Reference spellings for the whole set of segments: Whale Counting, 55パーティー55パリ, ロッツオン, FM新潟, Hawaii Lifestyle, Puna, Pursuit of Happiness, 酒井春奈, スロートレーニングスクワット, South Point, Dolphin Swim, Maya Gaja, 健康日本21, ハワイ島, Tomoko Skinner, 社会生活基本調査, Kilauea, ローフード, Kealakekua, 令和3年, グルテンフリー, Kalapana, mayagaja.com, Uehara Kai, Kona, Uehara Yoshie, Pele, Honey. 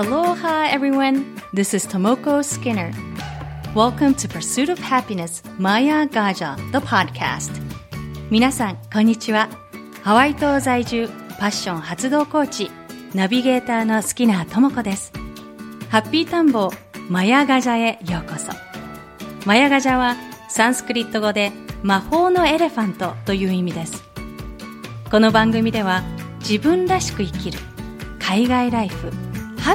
Aloha, everyone. This is Tomoko Skinner. Welcome to Pursuit of Happiness, Maya Gaja, the podcast. 皆さん、こんにちは。ハワイ島在住、パッション発動コーチ、ナビゲーターのスキナー智子です。ハッピー田んぼ、マヤガジャへようこそ。マヤガジャは、サンスクリット語で魔法のエレファントという意味です。この番組では、自分らしく生きる、海外ライフ、ハ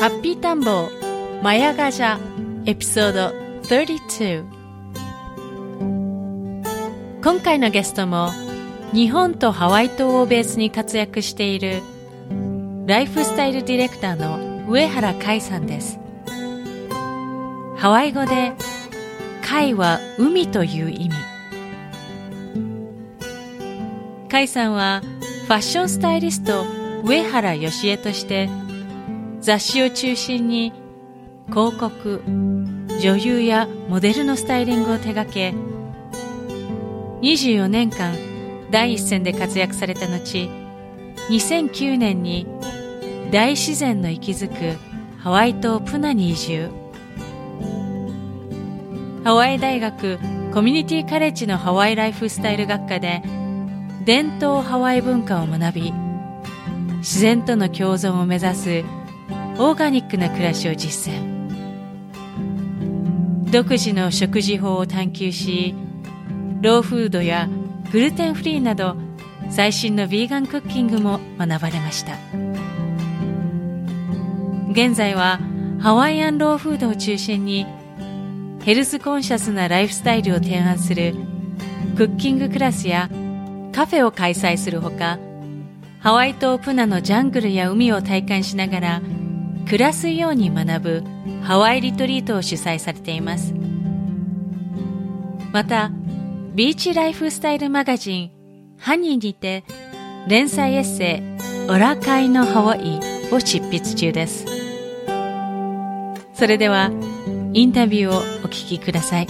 ハッピー田んぼマヤガジャエピソード32。今回のゲストも日本とハワイ島をベースに活躍しているライフスタイルディレクターの上原海さんです。ハワイ語で海は海という意味。海さんはファッションスタイリスト上原芳恵として雑誌を中心に広告、女優やモデルのスタイリングを手掛け、24年間第一線で活躍された後、2009年に大自然の息づくハワイ島プナに移住。ハワイ大学コミュニティカレッジのハワイライフスタイル学科で伝統ハワイ文化を学び、自然との共存を目指すオーガニックな暮らしを実践。独自の食事法を探求し、ローフードやグルテンフリーなど最新のヴィーガンクッキングも学ばれました。現在はハワイアンローフードを中心にヘルスコンシャスなライフスタイルを提案するクッキングクラスやカフェを開催するほか、ハワイ島プナのジャングルや海を体感しながら暮らすように学ぶハワイリトリートを主催されています。また、ビーチライフスタイルマガジンハニーにて連載エッセイオラカイのハワイを執筆中です。それではインタビューをお聞きください。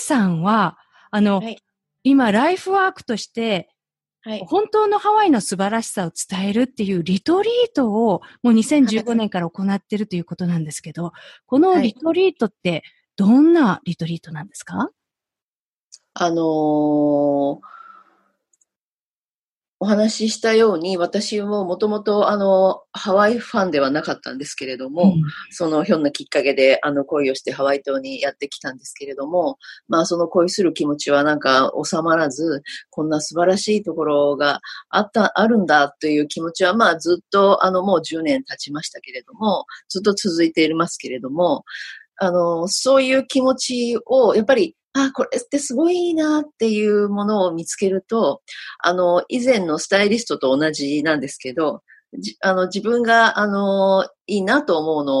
さんははい、今ライフワークとして、はい、本当のハワイの素晴らしさを伝えるっていうリトリートをもう2015年から行っているということなんですけど、このリトリートってどんなリトリートなんですか？はい、お話ししたように、私ももともとハワイファンではなかったんですけれども、そのひょんなきっかけで恋をしてハワイ島にやってきたんですけれども、まあその恋する気持ちはなんか収まらず、こんな素晴らしいところがあるんだという気持ちはまあずっともう10年経ちましたけれども、ずっと続いていますけれども、そういう気持ちをやっぱりこれってすごいなっていうものを見つけると、以前のスタイリストと同じなんですけど、自分が、いいなと思うの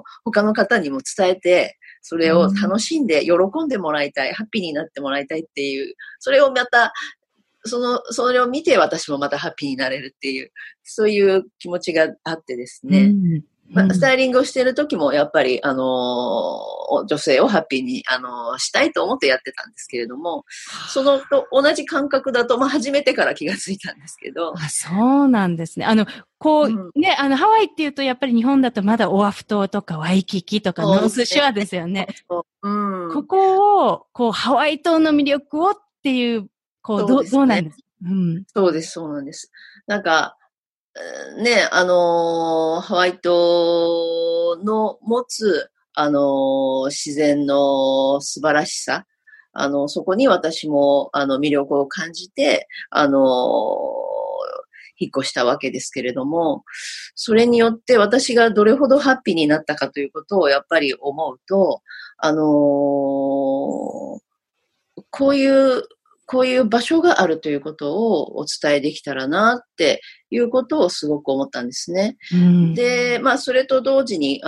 を、他の方にも伝えて、それを楽しんで、喜んでもらいたい、ハッピーになってもらいたいっていう、それをまた、それを見て私もまたハッピーになれるっていう、そういう気持ちがあってですね。スタイリングをしている時もやっぱり、女性をハッピーに、したいと思ってやってたんですけれども、そのと同じ感覚だと、まあ、初めてから気がついたんですけど。そうなんですね。ね、ハワイっていうと、やっぱり日本だとまだオアフ島とかワイキキとかノースショアですよね。ここを、ハワイ島の魅力をっていう、どうなんですか？そうです、そうなんです。なんか、ね、ハワイ島の持つ、自然の素晴らしさ、そこに私も、魅力を感じて、引っ越したわけですけれども、それによって私がどれほどハッピーになったかということをやっぱり思うと、こういう場所があるということをお伝えできたらなっていうことをすごく思ったんですね。うん、で、まあそれと同時に、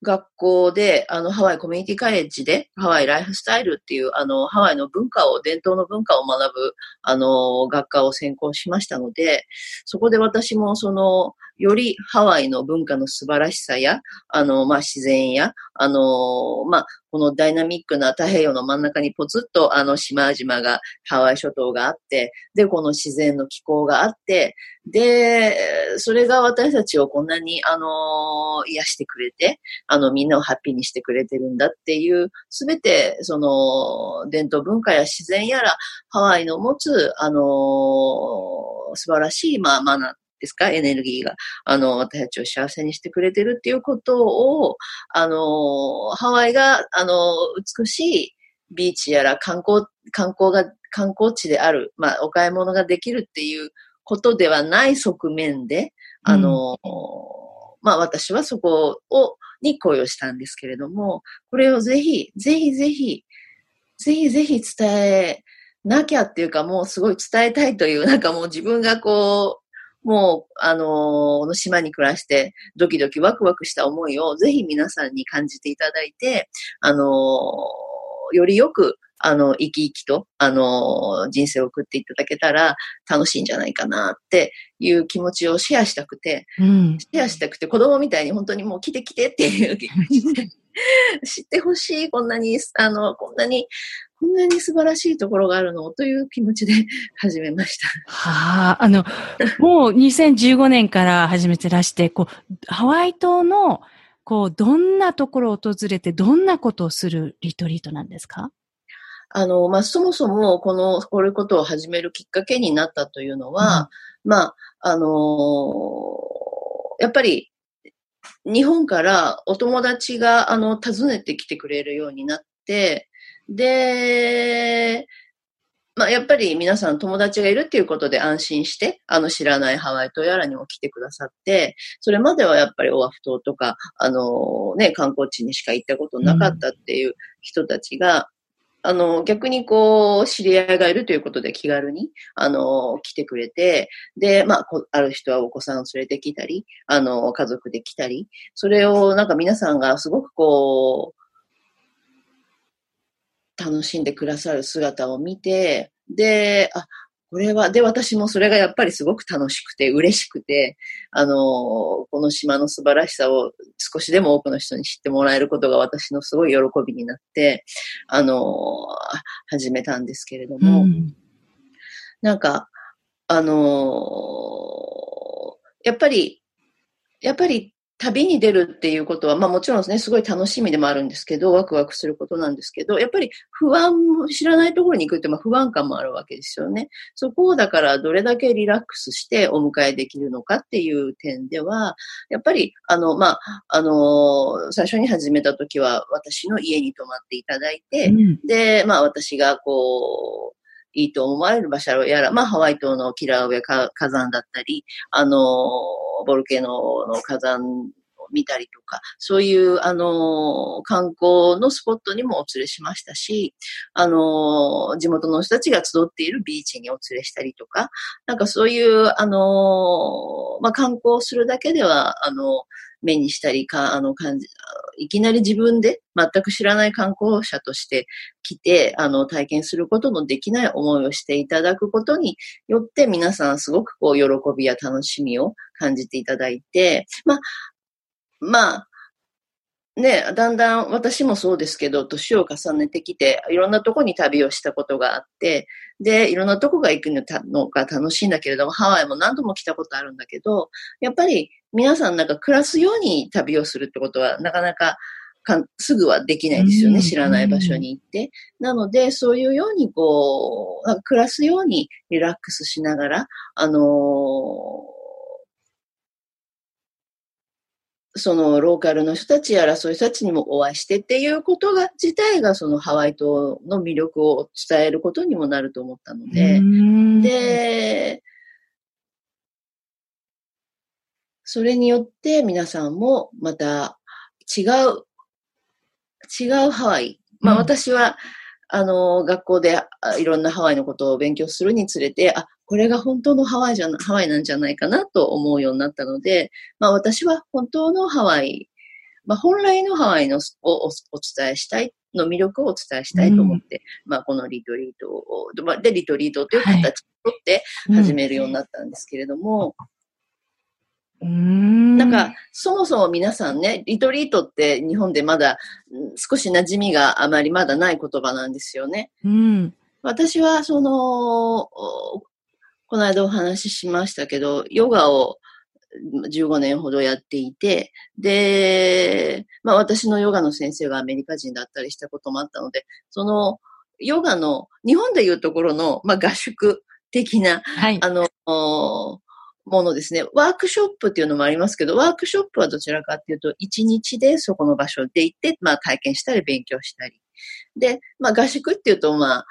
学校で、ハワイコミュニティカレッジで、ハワイライフスタイルっていう、ハワイの文化を、伝統の文化を学ぶ、学科を専攻しましたので、そこで私も、よりハワイの文化の素晴らしさや、自然や、このダイナミックな太平洋の真ん中にポツッと、島々が、ハワイ諸島があって、で、この自然の気候があって、で、それが私たちをこんなに、癒してくれて、みんなをハッピーにしてくれてるんだっていう、すべて、伝統文化や自然やら、ハワイの持つ、素晴らしい、マナーですか、エネルギーが、私たちを幸せにしてくれてるっていうことを、ハワイが、美しいビーチやら観光地である、お買い物ができるっていうことではない側面で、私はそこに恋をしたんですけれども、これをぜひ伝えなきゃっていうか、もうすごい伝えたいという、なんかもう自分がこの島に暮らしてドキドキワクワクした思いをぜひ皆さんに感じていただいて、よりよく、生き生きと、人生を送っていただけたら楽しいんじゃないかなっていう気持ちをシェアしたくて、子供みたいに本当にもう来て来てっていう気持ちで、知ってほしい、こんなに素晴らしいところがあるのという気持ちで始めました。はあ、もう2015年から始めてらして、ハワイ島の、どんなところを訪れて、どんなことをするリトリートなんですか？そもそも、こういうことを始めるきっかけになったというのは、やっぱり、日本からお友達が、訪ねてきてくれるようになって、で、やっぱり皆さん友達がいるっていうことで安心して、知らないハワイ島やらにも来てくださって、それまではやっぱりオアフ島とか、観光地にしか行ったことなかったっていう人たちが、逆に知り合いがいるということで気軽に、来てくれて、で、ある人はお子さんを連れてきたり、家族で来たり、それをなんか皆さんがすごく楽しんでくださる姿を見て、で、私もそれがやっぱりすごく楽しくて嬉しくて、この島の素晴らしさを少しでも多くの人に知ってもらえることが私のすごい喜びになって、始めたんですけれども、やっぱり旅に出るっていうことは、もちろんですね、すごい楽しみでもあるんですけど、ワクワクすることなんですけど、やっぱり知らないところに行くって、不安感もあるわけですよね。そこをだからどれだけリラックスしてお迎えできるのかっていう点では、やっぱり、最初に始めた時は私の家に泊まっていただいて、で、私がいいと思われる場所やら、ハワイ島のキラウエ火山だったり、ボルケノの火山を見たりとか、そういう、観光のスポットにもお連れしましたし、地元の人たちが集っているビーチにお連れしたりとか、なんかそういう、観光するだけでは、目にしたりか、いきなり自分で全く知らない観光者として来て、体験することのできない思いをしていただくことによって、皆さんすごく喜びや楽しみを感じていただいて、だんだん私もそうですけど、年を重ねてきて、いろんなとこに旅をしたことがあって、で、いろんなとこが行くのが楽しいんだけれども、ハワイも何度も来たことあるんだけど、やっぱり皆さん暮らすように旅をするってことは、なかなかすぐはできないですよね、知らない場所に行って。なので、そういうように暮らすようにリラックスしながら、そのローカルの人たちやらそういう人たちにもお会いしてっていうことが自体がそのハワイ島の魅力を伝えることにもなると思ったので、で、それによって皆さんもまた違うハワイ、まあ私は、学校でいろんなハワイのことを勉強するにつれて、あ、これが本当のハワイなんじゃないかなと思うようになったので、まあ私は本当のハワイ、まあ本来のハワイのお伝えしたい、の魅力をお伝えしたいと思って、まあこのリトリートを、で、リトリートという形をとって始めるようになったんですけれども、なんかそもそも皆さんね、リトリートって日本でまだ少し馴染みがあまりまだない言葉なんですよね。うん、私はそのこの間お話ししましたけど、ヨガを15年ほどやっていて、で、まあ私のヨガの先生がアメリカ人だったりしたこともあったので、そのヨガの日本でいうところの、まあ、合宿的な、はい、ものですね。ワークショップっていうのもありますけど、ワークショップはどちらかっていうと、1日でそこの場所で行って、まあ体験したり勉強したり。で、まあ合宿っていうと、まあ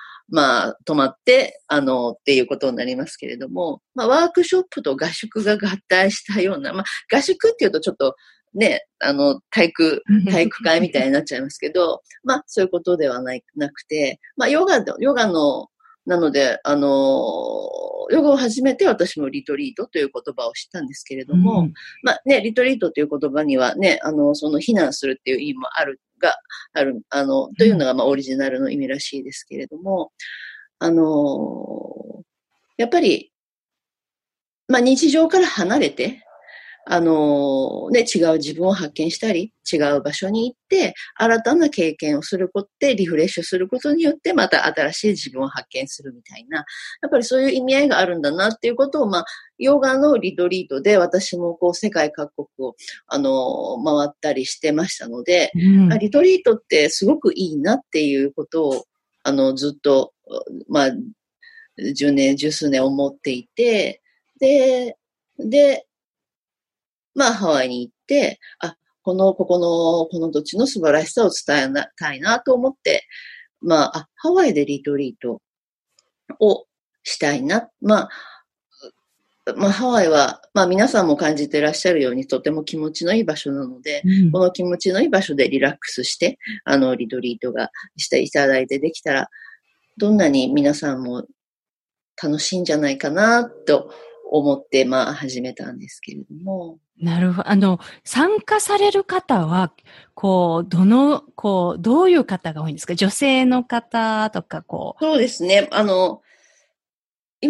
泊まって、っていうことになりますけれども、まあワークショップと合宿が合体したような、まあ合宿っていうとちょっとね、体育会みたいになっちゃいますけど、まあそういうことではなくて、まあなので、ヨガを始めて私もリトリートという言葉を知ったんですけれども、まあね、リトリートという言葉にはね、その避難するっていう意味もある、というのがまあオリジナルの意味らしいですけれども、やっぱり、まあ日常から離れて、ね、違う自分を発見したり、違う場所に行って、新たな経験をすることで、リフレッシュすることによって、また新しい自分を発見するみたいな、やっぱりそういう意味合いがあるんだなっていうことを、まあ、ヨガのリトリートで私もこう、世界各国を、回ったりしてましたので、リトリートってすごくいいなっていうことを、ずっと、まあ、十数年思っていて、で、まあ、ハワイに行って、この土地の素晴らしさを伝えたいなと思って、まあ、ハワイでリトリートをしたいな。まあ、ハワイは、まあ、皆さんも感じてらっしゃるように、とても気持ちのいい場所なので、この気持ちのいい場所でリラックスして、リトリートがしていただいてできたら、どんなに皆さんも楽しいんじゃないかな、と思って、まあ、始めたんですけれども。なるほど。参加される方は、どういう方が多いんですか？女性の方とか、そうですね。今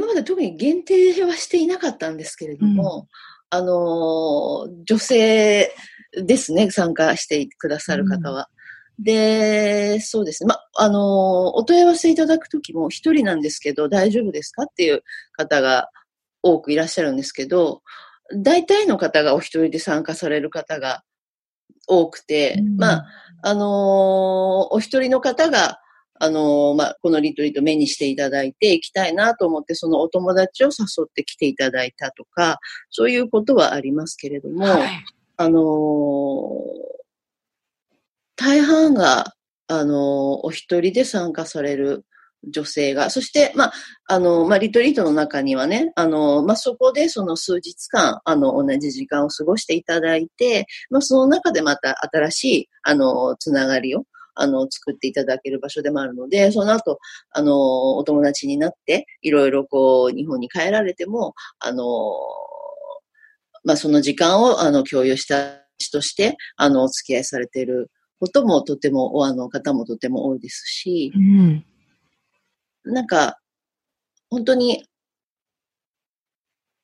まで特に限定はしていなかったんですけれども、女性ですね、参加してくださる方は。で、そうですね。ま、お問い合わせいただくときも、一人なんですけど、大丈夫ですかっていう方が多くいらっしゃるんですけど、大体の方がお一人で参加される方が多くて、まあ、お一人の方が、まあ、このリトリート目にしていただいて行きたいなと思って、そのお友達を誘って来ていただいたとか、そういうことはありますけれども、はい、大半が、お一人で参加される女性が、そして、まあ、まあ、リトリートの中にはね、まあ、そこでその数日間、同じ時間を過ごしていただいて、まあ、その中でまた新しい、つながりを、作っていただける場所でもあるので、その後、お友達になって、いろいろこう、日本に帰られても、まあ、その時間を、共有した人として、お付き合いされていることもとても、方もとても多いですし、なんか、本当に、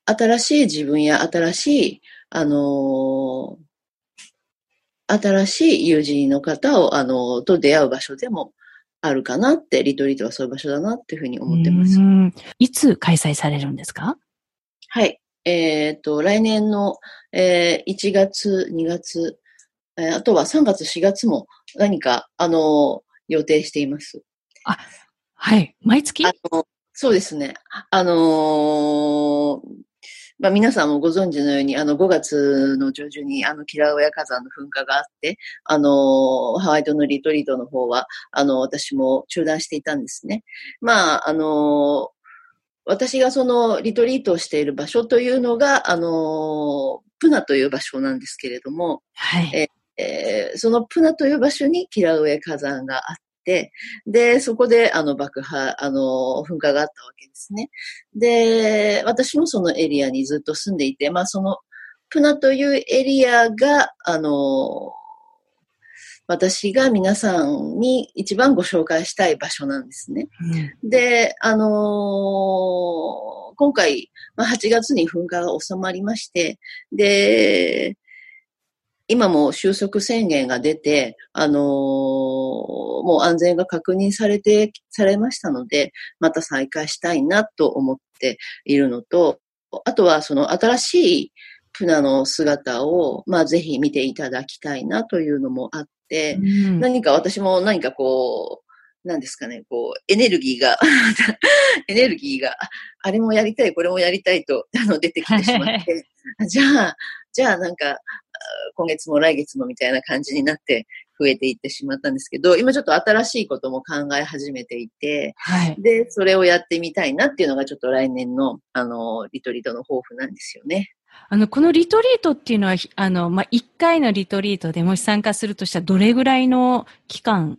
新しい自分や新しい、新しい友人の方を、と出会う場所でもあるかなって、リトリートはそういう場所だなっていうふうに思ってます。いつ開催されるんですか？はい。来年の、1月、2月、あとは3月、4月も何か、予定しています。あ、はい。毎月？そうですね。まあ、皆さんもご存知のように、5月の上旬に、キラウエア火山の噴火があって、ハワイ島のリトリートの方は、私も中断していたんですね。まあ、私がそのリトリートをしている場所というのが、プナという場所なんですけれども、はい、そのプナという場所にキラウエ火山があって、で、そこで爆破、噴火があったわけですね。で、私もそのエリアにずっと住んでいて、まあそのプナというエリアが、私が皆さんに一番ご紹介したい場所なんですね。うん、で、今回、まあ、8月に噴火が収まりまして、で、今も収束宣言が出て、もう安全が確認されましたので、また再開したいなと思っているのと、あとはその新しいプナの姿を、まあ、ぜひ見ていただきたいなというのもあって、うん、私もこう、なんですかね、こう、エネルギーが、あれもやりたい、これもやりたいと出てきてしまって、じゃあ今月も来月もみたいな感じになって増えていってしまったんですけど、今ちょっと新しいことも考え始めていて、はい、で、それをやってみたいなっていうのがちょっと来年の、リトリートの抱負なんですよね。このリトリートっていうのは、1回のリトリートでもし参加するとしたらどれぐらいの期間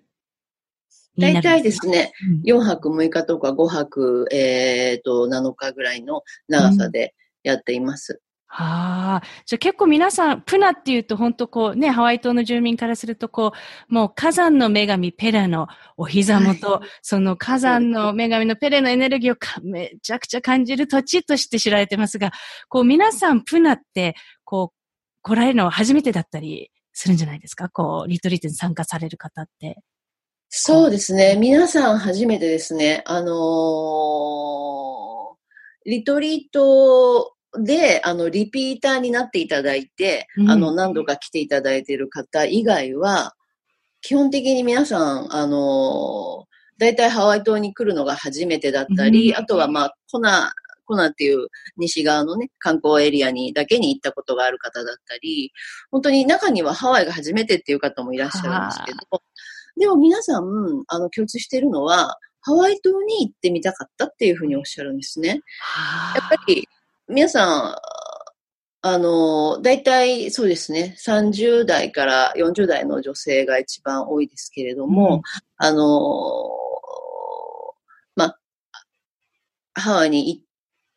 になるんですか？大体ですね、4泊6日とか5泊、7日ぐらいの長さでやっています。うん、ああ、じゃあ結構皆さん、プナっていうと本当こうね、ハワイ島の住民からするとこう、もう火山の女神ペレのお膝元、はい、その火山の女神のペレのエネルギーをめちゃくちゃ感じる土地として知られてますが、こう皆さんプナってこう来られるのは初めてだったりするんじゃないですか？こうリトリートに参加される方って。そうですね、皆さん初めてですね。リトリートで、リピーターになっていただいて、何度か来ていただいている方以外は、基本的に皆さん、だいたいハワイ島に来るのが初めてだったり、あとは、まあ、コナっていう西側のね、観光エリアにだけに行ったことがある方だったり、本当に中にはハワイが初めてっていう方もいらっしゃるんですけど、でも皆さん、共通しているのは、ハワイ島に行ってみたかったっていうふうにおっしゃるんですね。やっぱり、皆さん、だいたいそうですね、30代から40代の女性が一番多いですけれども、ハワイに行っ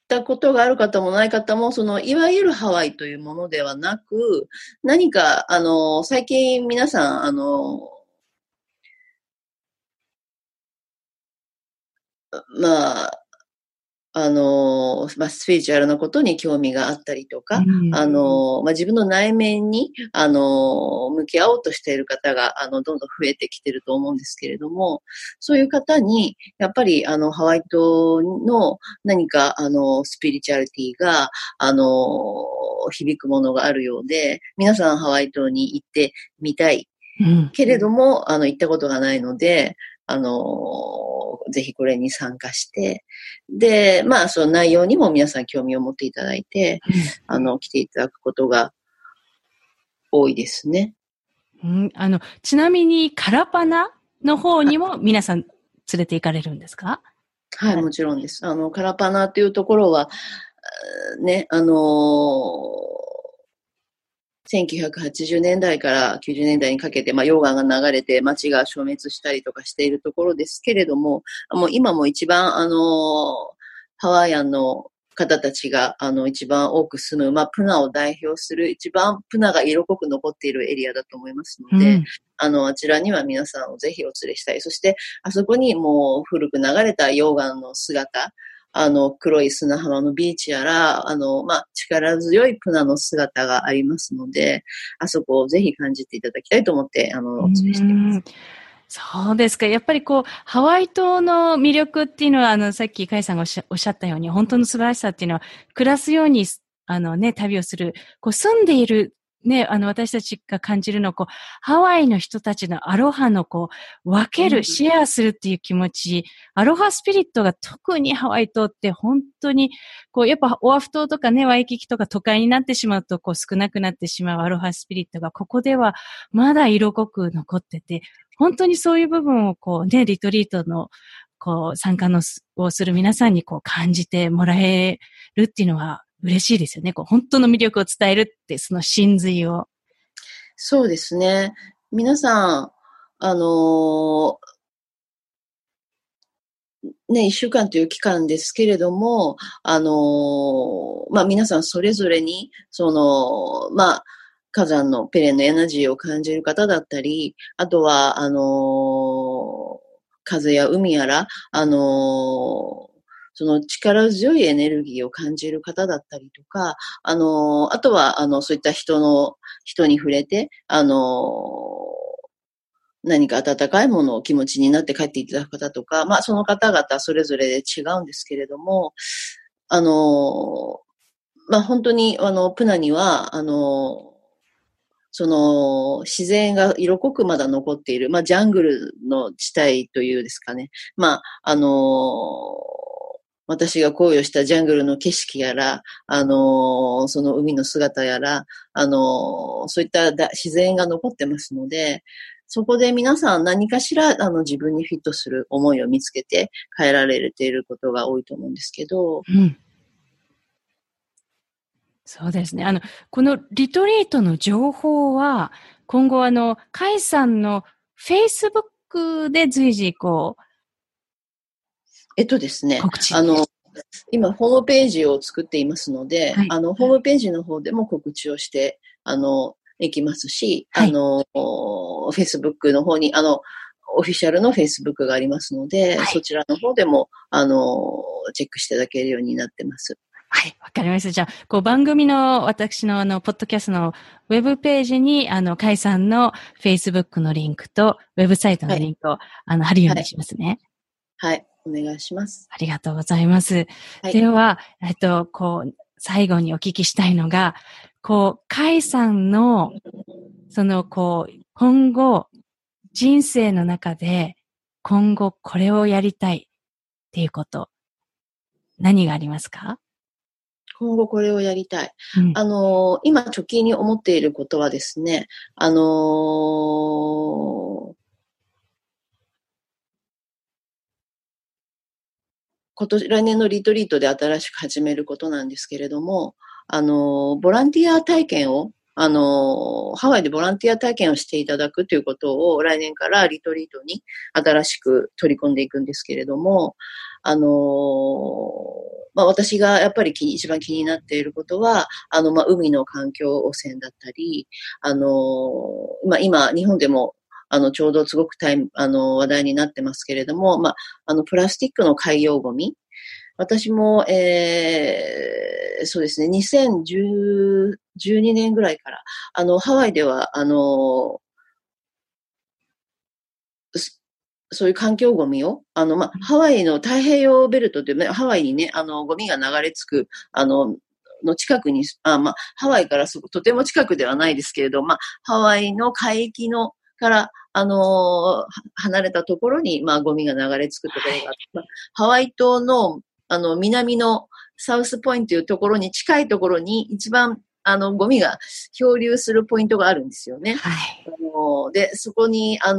たことがある方もない方も、その、いわゆるハワイというものではなく、何か、最近皆さん、スピリチュアルなことに興味があったりとか、自分の内面に、向き合おうとしている方が、どんどん増えてきてると思うんですけれども、そういう方に、やっぱり、ハワイ島の何か、スピリチュアリティが、響くものがあるようで、皆さんハワイ島に行ってみたい。けれども、行ったことがないので、ぜひこれに参加して、で、まあ、その内容にも皆さん興味を持っていただいて、来ていただくことが多いですね。ちなみに、カラパナの方にも皆さん連れて行かれるんですか？はい、もちろんです。カラパナというところは、ね、1980年代から90年代にかけて、溶岩が流れて街が消滅したりとかしているところですけれども、もう今も一番、ハワイアンの方たちが、一番多く住む、プナを代表する、一番プナが色濃く残っているエリアだと思いますので、あちらには皆さんをぜひお連れしたい。そして、あそこにもう古く流れた溶岩の姿、黒い砂浜のビーチやら、力強いプナの姿がありますので、あそこをぜひ感じていただきたいと思って、お伝えしています。そうですか。やっぱりこう、ハワイ島の魅力っていうのは、さっきカイさんがおっしゃったように、本当の素晴らしさっていうのは、暮らすように、旅をする、こう、住んでいるね、私たちが感じるのをハワイの人たちのアロハの分ける、シェアするっていう気持ち、アロハスピリットが特にハワイ島って本当にやっぱオアフ島とかね、ワイキキとか都会になってしまうと少なくなってしまうアロハスピリットがここではまだ色濃く残ってて、本当にそういう部分をね、リトリートの参加のをする皆さんに感じてもらえるっていうのは嬉しいですよね。本当の魅力を伝えるって、その真髄を。そうですね。皆さん、ね、一週間という期間ですけれども、まあ、皆さんそれぞれに、まあ、火山のペレンのエナジーを感じる方だったり、あとは、風や海やら、その力強いエネルギーを感じる方だったりとか、あとは、そういった人に触れて、何か温かいものを気持ちになって帰っていただく方とか、まあ、その方々それぞれで違うんですけれども、まあ、本当に、プナには、その自然が色濃くまだ残っている、まあ、ジャングルの地帯というんですかね。まあ、私が恋をしたジャングルの景色やら、その海の姿やら、そういった自然が残ってますので、そこで皆さん何かしら、自分にフィットする思いを見つけて変えられていることが多いと思うんですけど、うん。そうですね。このリトリートの情報は、今後カイさんの Facebook で随時ですね、今ホームページを作っていますので、はい、ホームページの方でも告知をして、いきますし、はい、Facebook の方に、オフィシャルの Facebook がありますので、はい、そちらの方でも、チェックしていただけるようになってます。はい、わかりました。じゃあ、番組の私のポッドキャストのウェブページに、カイさんの Facebook のリンクと、ウェブサイトのリンクを、はい、貼るようにしますね。はい、はい、お願いします。ありがとうございます。はい、では、最後にお聞きしたいのが、カイさんの、今後、人生の中で、今後これをやりたいっていうこと、何がありますか？今後これをやりたい。うん、今直近に思っていることはですね、来年のリトリートで新しく始めることなんですけれども、ボランティア体験を、ハワイでボランティア体験をしていただくということを来年からリトリートに新しく取り込んでいくんですけれども、まあ、私がやっぱり一番気になっていることは、まあ、海の環境汚染だったり、まあ、今、日本でも、ちょうどすごく話題になってますけれども、まあ、プラスチックの海洋ゴミ。私も、そうですね、2012年ぐらいから、ハワイでは、そういう環境ゴミを、まあ、ハワイの太平洋ベルトという、ハワイにね、ゴミが流れ着く、の近くに、まあ、ハワイからとても近くではないですけれど、まあ、ハワイの海域から、離れたところに、まあ、ゴミが流れ着くところがあって、まあ、ハワイ島の、南のサウスポイントというところに近いところに、一番、ゴミが漂流するポイントがあるんですよね。はい。で、そこに、そ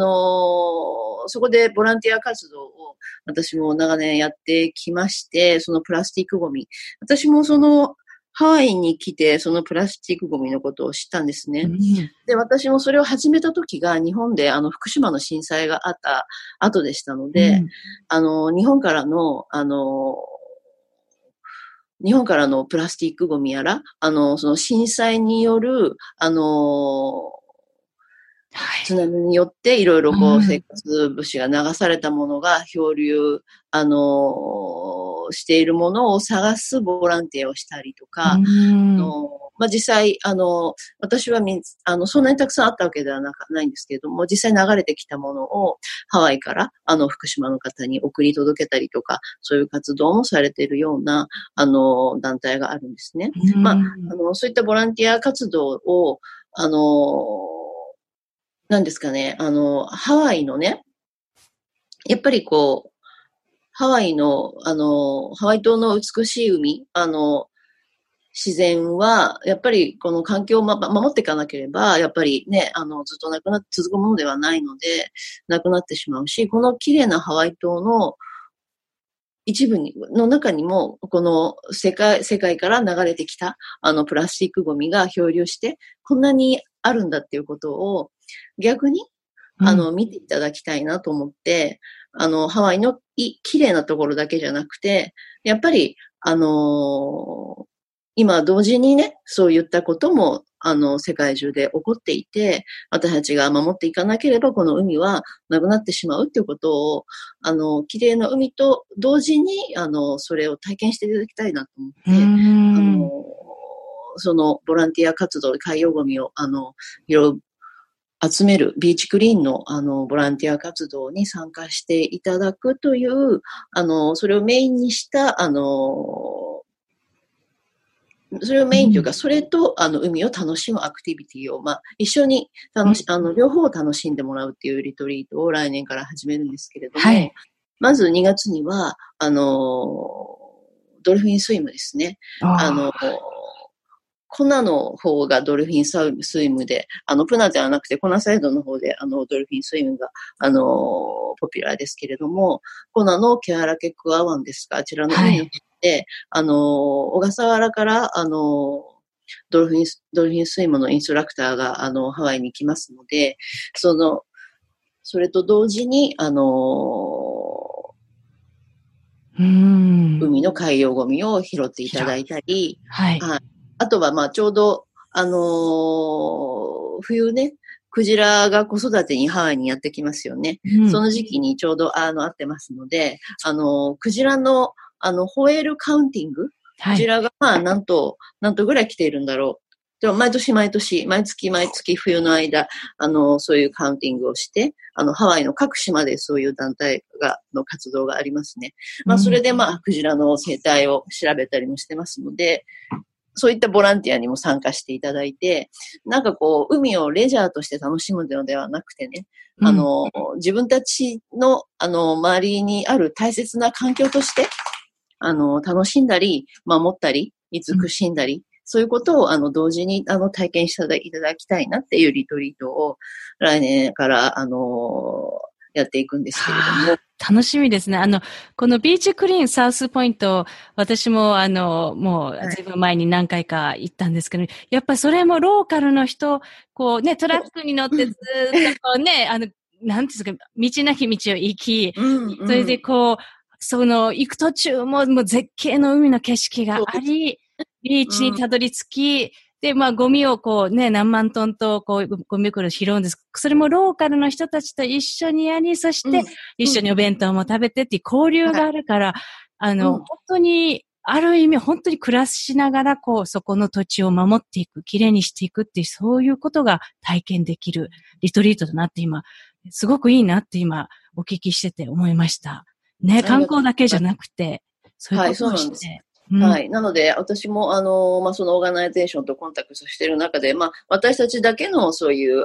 こでボランティア活動を私も長年やってきまして、そのプラスチックゴミ。私もハワイに来て、そのプラスチックゴミのことを知ったんですね。うん、で、私もそれを始めた時が日本で福島の震災があった後でしたので、うん、日本からの、プラスチックゴミやら、その震災による、はい、津波によっていろいろ生活物資が流されたものが漂流、しているものを探すボランティアをしたりとか、まあ、実際、私はそんなにたくさんあったわけではないんですけれども、実際流れてきたものをハワイから、福島の方に送り届けたりとか、そういう活動もされているような、団体があるんですね。まあ、そういったボランティア活動を、なんですかね、ハワイのね、やっぱりこう、ハワイの、ハワイ島の美しい海、自然は、やっぱりこの環境を、守っていかなければ、やっぱりね、ずっとなくなって続くものではないので、なくなってしまうし、この綺麗なハワイ島の一部の中にも、この世界から流れてきた、プラスチックゴミが漂流して、こんなにあるんだっていうことを、逆に、見ていただきたいなと思って、ハワイの綺麗なところだけじゃなくて、やっぱり、今同時にね、そういったことも、世界中で起こっていて、私たちが守っていかなければ、この海はなくなってしまうっていうことを、綺麗な海と同時に、それを体験していただきたいなと思って、そのボランティア活動で海洋ゴミを、集めるビーチクリーンのボランティア活動に参加していただくというそれをメインにしたそれをメインというか、それと海を楽しむアクティビティを一緒に両方楽しんでもらうっていうリトリートを来年から始めるんですけれども、はい、まず2月にはドルフィンスイムですね。コナの方がドルフィンスイムで、プナではなくてコナサイドの方で、ドルフィンスイムが、ポピュラーですけれども、コナのケアラケクア湾ですか、あちらの海に行って、はい、小笠原から、ドルフィンスイムのインストラクターが、ハワイに来ますので、それと同時に、海の海洋ゴミを拾っていただいたり、はい。あとは、ちょうど、冬ね、クジラが子育てにハワイにやってきますよね。うん、その時期にちょうど、合ってますので、クジラの、ホエールカウンティング、はい、クジラが、何頭ぐらい来ているんだろう。でも、毎月毎月冬の間、そういうカウンティングをして、ハワイの各島でそういう団体の活動がありますね。それで、クジラの生態を調べたりもしてますので、そういったボランティアにも参加していただいて、なんかこう、海をレジャーとして楽しむのではなくてね、自分たちの、周りにある大切な環境として、楽しんだり、守ったり、慈しんだり、そういうことを、同時に、体験していただきたいなっていうリトリートを、来年から、やっていくんですけれども。楽しみですね。このビーチクリーンサウスポイント、私ももう随分前に何回か行ったんですけど、やっぱそれもローカルの人、こうね、トラックに乗ってずっとこうね、なんていうんですか、道なき道を行き、それでこう、行く途中も絶景の海の景色があり、ビーチにたどり着き、で、ゴミをこうね、何万トンと、こう、ゴミ袋拾うんです。それもローカルの人たちと一緒にやり、そして、一緒にお弁当も食べてっていう交流があるから、本当に、ある意味、本当に暮らしながら、こう、そこの土地を守っていく、きれいにしていくっていう、そういうことが体験できるリトリートだなって今、すごくいいなって今、お聞きしてて思いました。ね、観光だけじゃなくて、そういうことをして。はい、はい。なので、私も、そのオーガナイゼーションとコンタクトしている中で、私たちだけのそういう、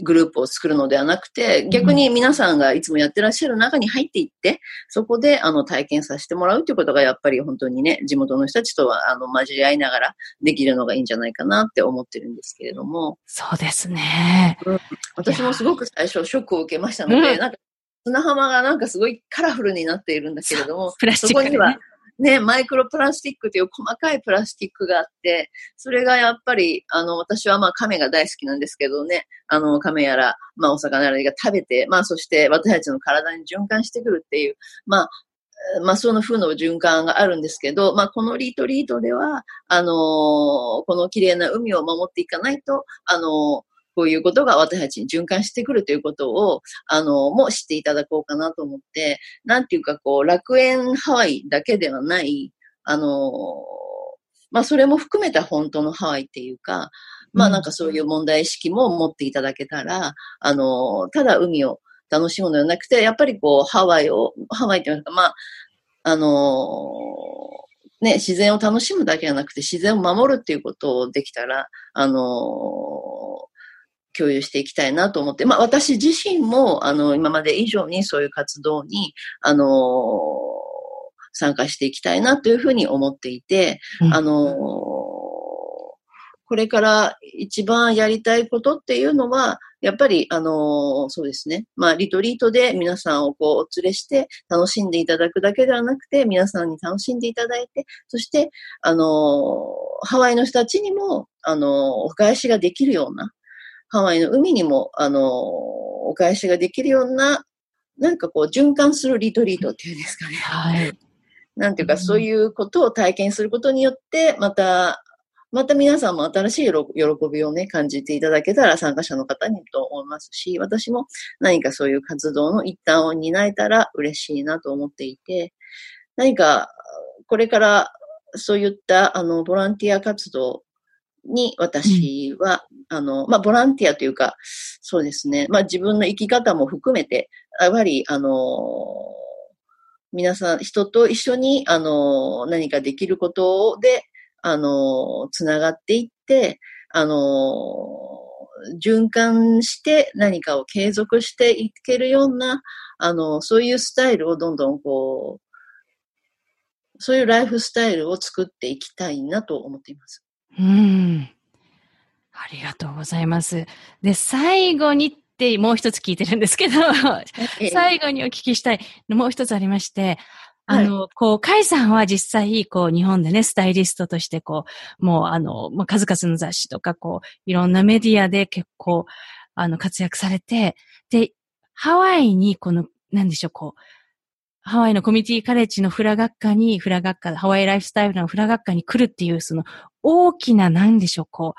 グループを作るのではなくて、逆に皆さんがいつもやってらっしゃる中に入っていって、そこで、体験させてもらうということが、やっぱり本当にね、地元の人たちとは、混じり合いながらできるのがいいんじゃないかなって思ってるんですけれども。そうですね。私もすごく最初、ショックを受けましたので、砂浜がなんかすごいカラフルになっているんだけれども、ね、そこにはね、マイクロプラスチックという細かいプラスチックがあって、それがやっぱり、私は亀が大好きなんですけどね、亀やら、お魚やらが食べて、そして私たちの体に循環してくるっていう、その負の循環があるんですけど、このリトリートでは、この綺麗な海を守っていかないと、こういうことが私たちに循環してくるということを、も知っていただこうかなと思って、なんていうかこう、楽園ハワイだけではない、それも含めた本当のハワイっていうか、なんかそういう問題意識も持っていただけたら、ただ海を楽しむのではなくて、やっぱりこう、ハワイっていうか、ね、自然を楽しむだけじゃなくて自然を守るっていうことをできたら、共有していきたいなと思って、まあ私自身も、今まで以上にそういう活動に、参加していきたいなというふうに思っていて、うん、これから一番やりたいことっていうのは、やっぱり、そうですね。まあ、リトリートで皆さんをこう、お連れして、楽しんでいただくだけではなくて、皆さんに楽しんでいただいて、そして、ハワイの人たちにも、お返しができるような、ハワイの海にも、お返しができるような、なんかこう、循環するリトリートっていうんですかね。はい。なんていうか、うん、そういうことを体験することによって、また皆さんも新しい喜びをね、感じていただけたら参加者の方にと思いますし、私も何かそういう活動の一端を担えたら嬉しいなと思っていて、何かこれからそういったボランティア活動に私は、うん、ボランティアというか、そうですね、まあ自分の生き方も含めて、やはり皆さん人と一緒に何かできることで、つながっていって、循環して何かを継続していけるような、そういうスタイルをどんどんこう、そういうライフスタイルを作っていきたいなと思っています。うん。ありがとうございます。で、最後にって、もう一つ聞いてるんですけど、最後にお聞きしたい、もう一つありまして、こう、海さんは実際、こう、日本でね、スタイリストとして、こう、もう、数々の雑誌とか、こう、いろんなメディアで結構、活躍されて、で、ハワイに、この、なんでしょう、こう、ハワイのコミュニティカレッジのハワイライフスタイルのフラ学科に来るっていう、その、大きな、なんでしょう、こ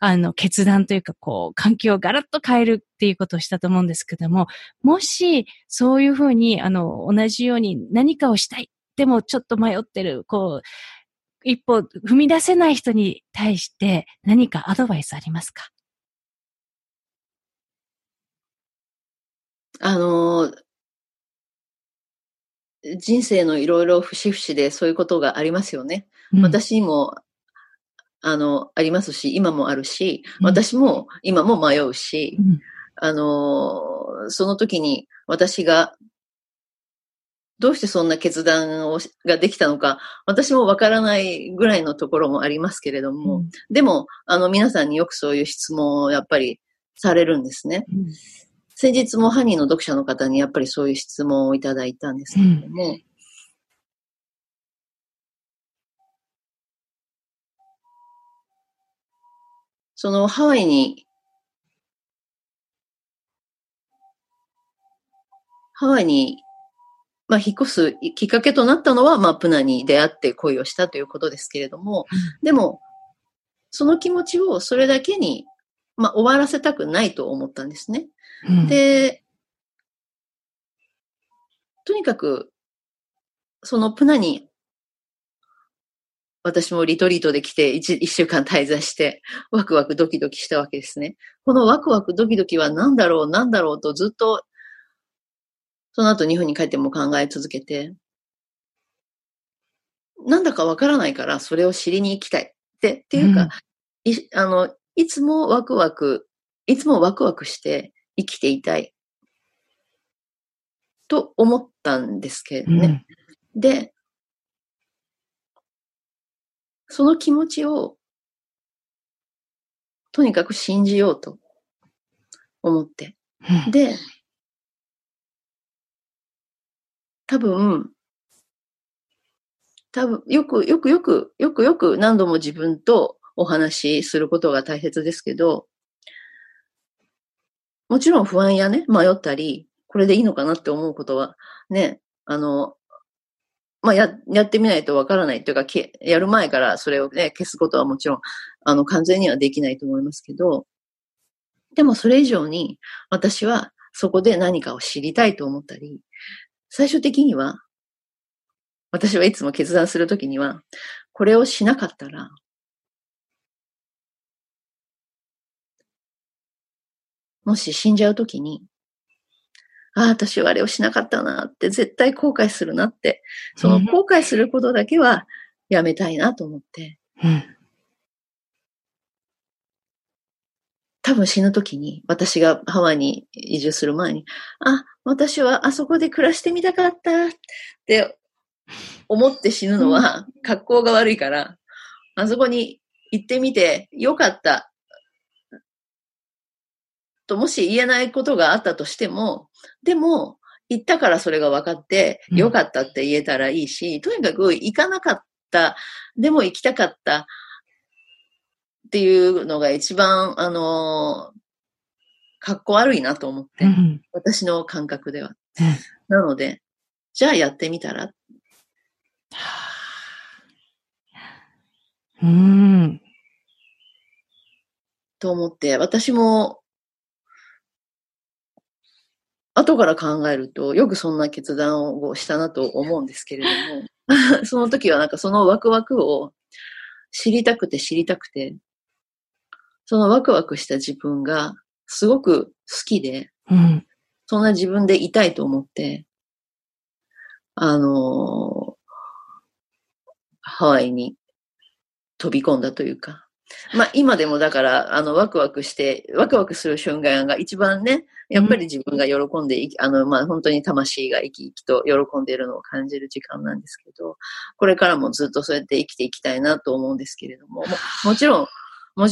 う、決断というか、こう、環境をガラッと変えるっていうことをしたと思うんですけども、もし、そういうふうに、同じように何かをしたい、でもちょっと迷ってる、こう、一歩踏み出せない人に対して何かアドバイスありますか？人生のいろいろ節々でそういうことがありますよね。うん、私も、ありますし、今もあるし、私も、今も迷うし、うん、その時に私が、どうしてそんな決断ができたのか、私もわからないぐらいのところもありますけれども、うん、でも、皆さんによくそういう質問をやっぱりされるんですね。うん先日もハニーの読者の方にやっぱりそういう質問をいただいたんですけれども、うん、そのハワイに、まあ、引っ越すきっかけとなったのは、まあ、プナに出会って恋をしたということですけれども、でも、その気持ちをそれだけに、まあ、終わらせたくないと思ったんですね。で、とにかく、そのプナに、私もリトリートで来て1週間滞在して、ワクワクドキドキしたわけですね。このワクワクドキドキは何だろうとずっと、その後日本に帰っても考え続けて、なんだかわからないからそれを知りに行きたい。っていうか、いつもワクワクして生きていたいと思ったんですけどね。うん、で、その気持ちをとにかく信じようと思って。うん、で、多分よく何度も自分とお話しすることが大切ですけど、もちろん不安やね、迷ったり、これでいいのかなって思うことは、ね、まあ、やってみないとわからないというか、やる前からそれをね、消すことはもちろん、完全にはできないと思いますけど、でもそれ以上に、私はそこで何かを知りたいと思ったり、最終的には、私はいつも決断するときには、これをしなかったら、もし死んじゃうときに、私はあれをしなかったなって絶対後悔するなって、その後悔することだけはやめたいなと思って、うん、多分死ぬ時に私がハワイに移住する前に、あ、私はあそこで暮らしてみたかったって思って死ぬのは格好が悪いから、あそこに行ってみてよかったともし言えないことがあったとしても、でも行ったからそれが分かってよかったって言えたらいいし、うん、とにかく行かなかったでも行きたかったっていうのが一番かっこ悪いなと思って、うん、私の感覚では、うん、なのでじゃあやってみたら、うん、と思って私も後から考えるとよくそんな決断をしたなと思うんですけれどもその時はなんかそのワクワクを知りたくて知りたくてそのワクワクした自分がすごく好きで、うん、そんな自分でいたいと思ってハワイに飛び込んだというかまあ今でもだからワクワクする瞬間が一番ねやっぱり自分が喜んでまあ本当に魂が生き生きと喜んでいるのを感じる時間なんですけどこれからもずっとそうやって生きていきたいなと思うんですけれども もちろんも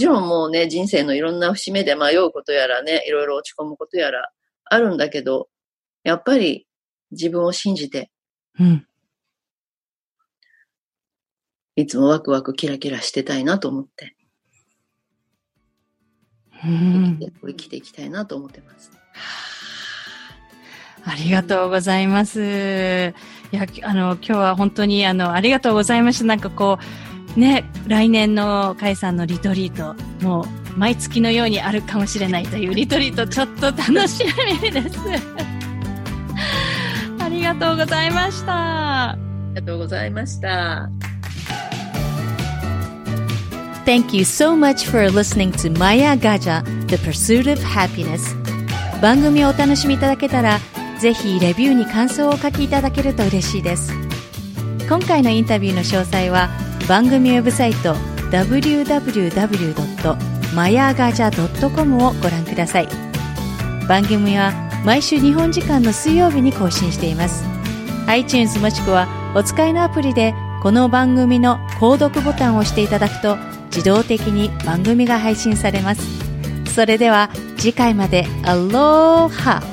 うね人生のいろんな節目で迷うことやらねいろいろ落ち込むことやらあるんだけどやっぱり自分を信じて、うん、いつもワクワクキラキラしてたいなと思って生きていきたいなと思ってます、はあ、ありがとうございます。いや今日は本当にありがとうございました。なんかこうね来年のカイさんのリトリートもう毎月のようにあるかもしれないというリトリートちょっと楽しみですありがとうございました。ありがとうございました。Thank you so much for listening to Maya Gaja, The Pursuit of Happiness. 番組をお楽しみいただけたら、ぜひレビューに感想をお書きいただけると嬉しいです。今回のインタビューの詳細は、番組ウェブサイト www.mayagaja.com をご覧ください。番組は毎週日本時間の水曜日に更新しています。iTunes もしくはお使いのアプリで、この番組の購読ボタンを押していただくと、自動的に番組が配信されます。それでは次回までアローハ。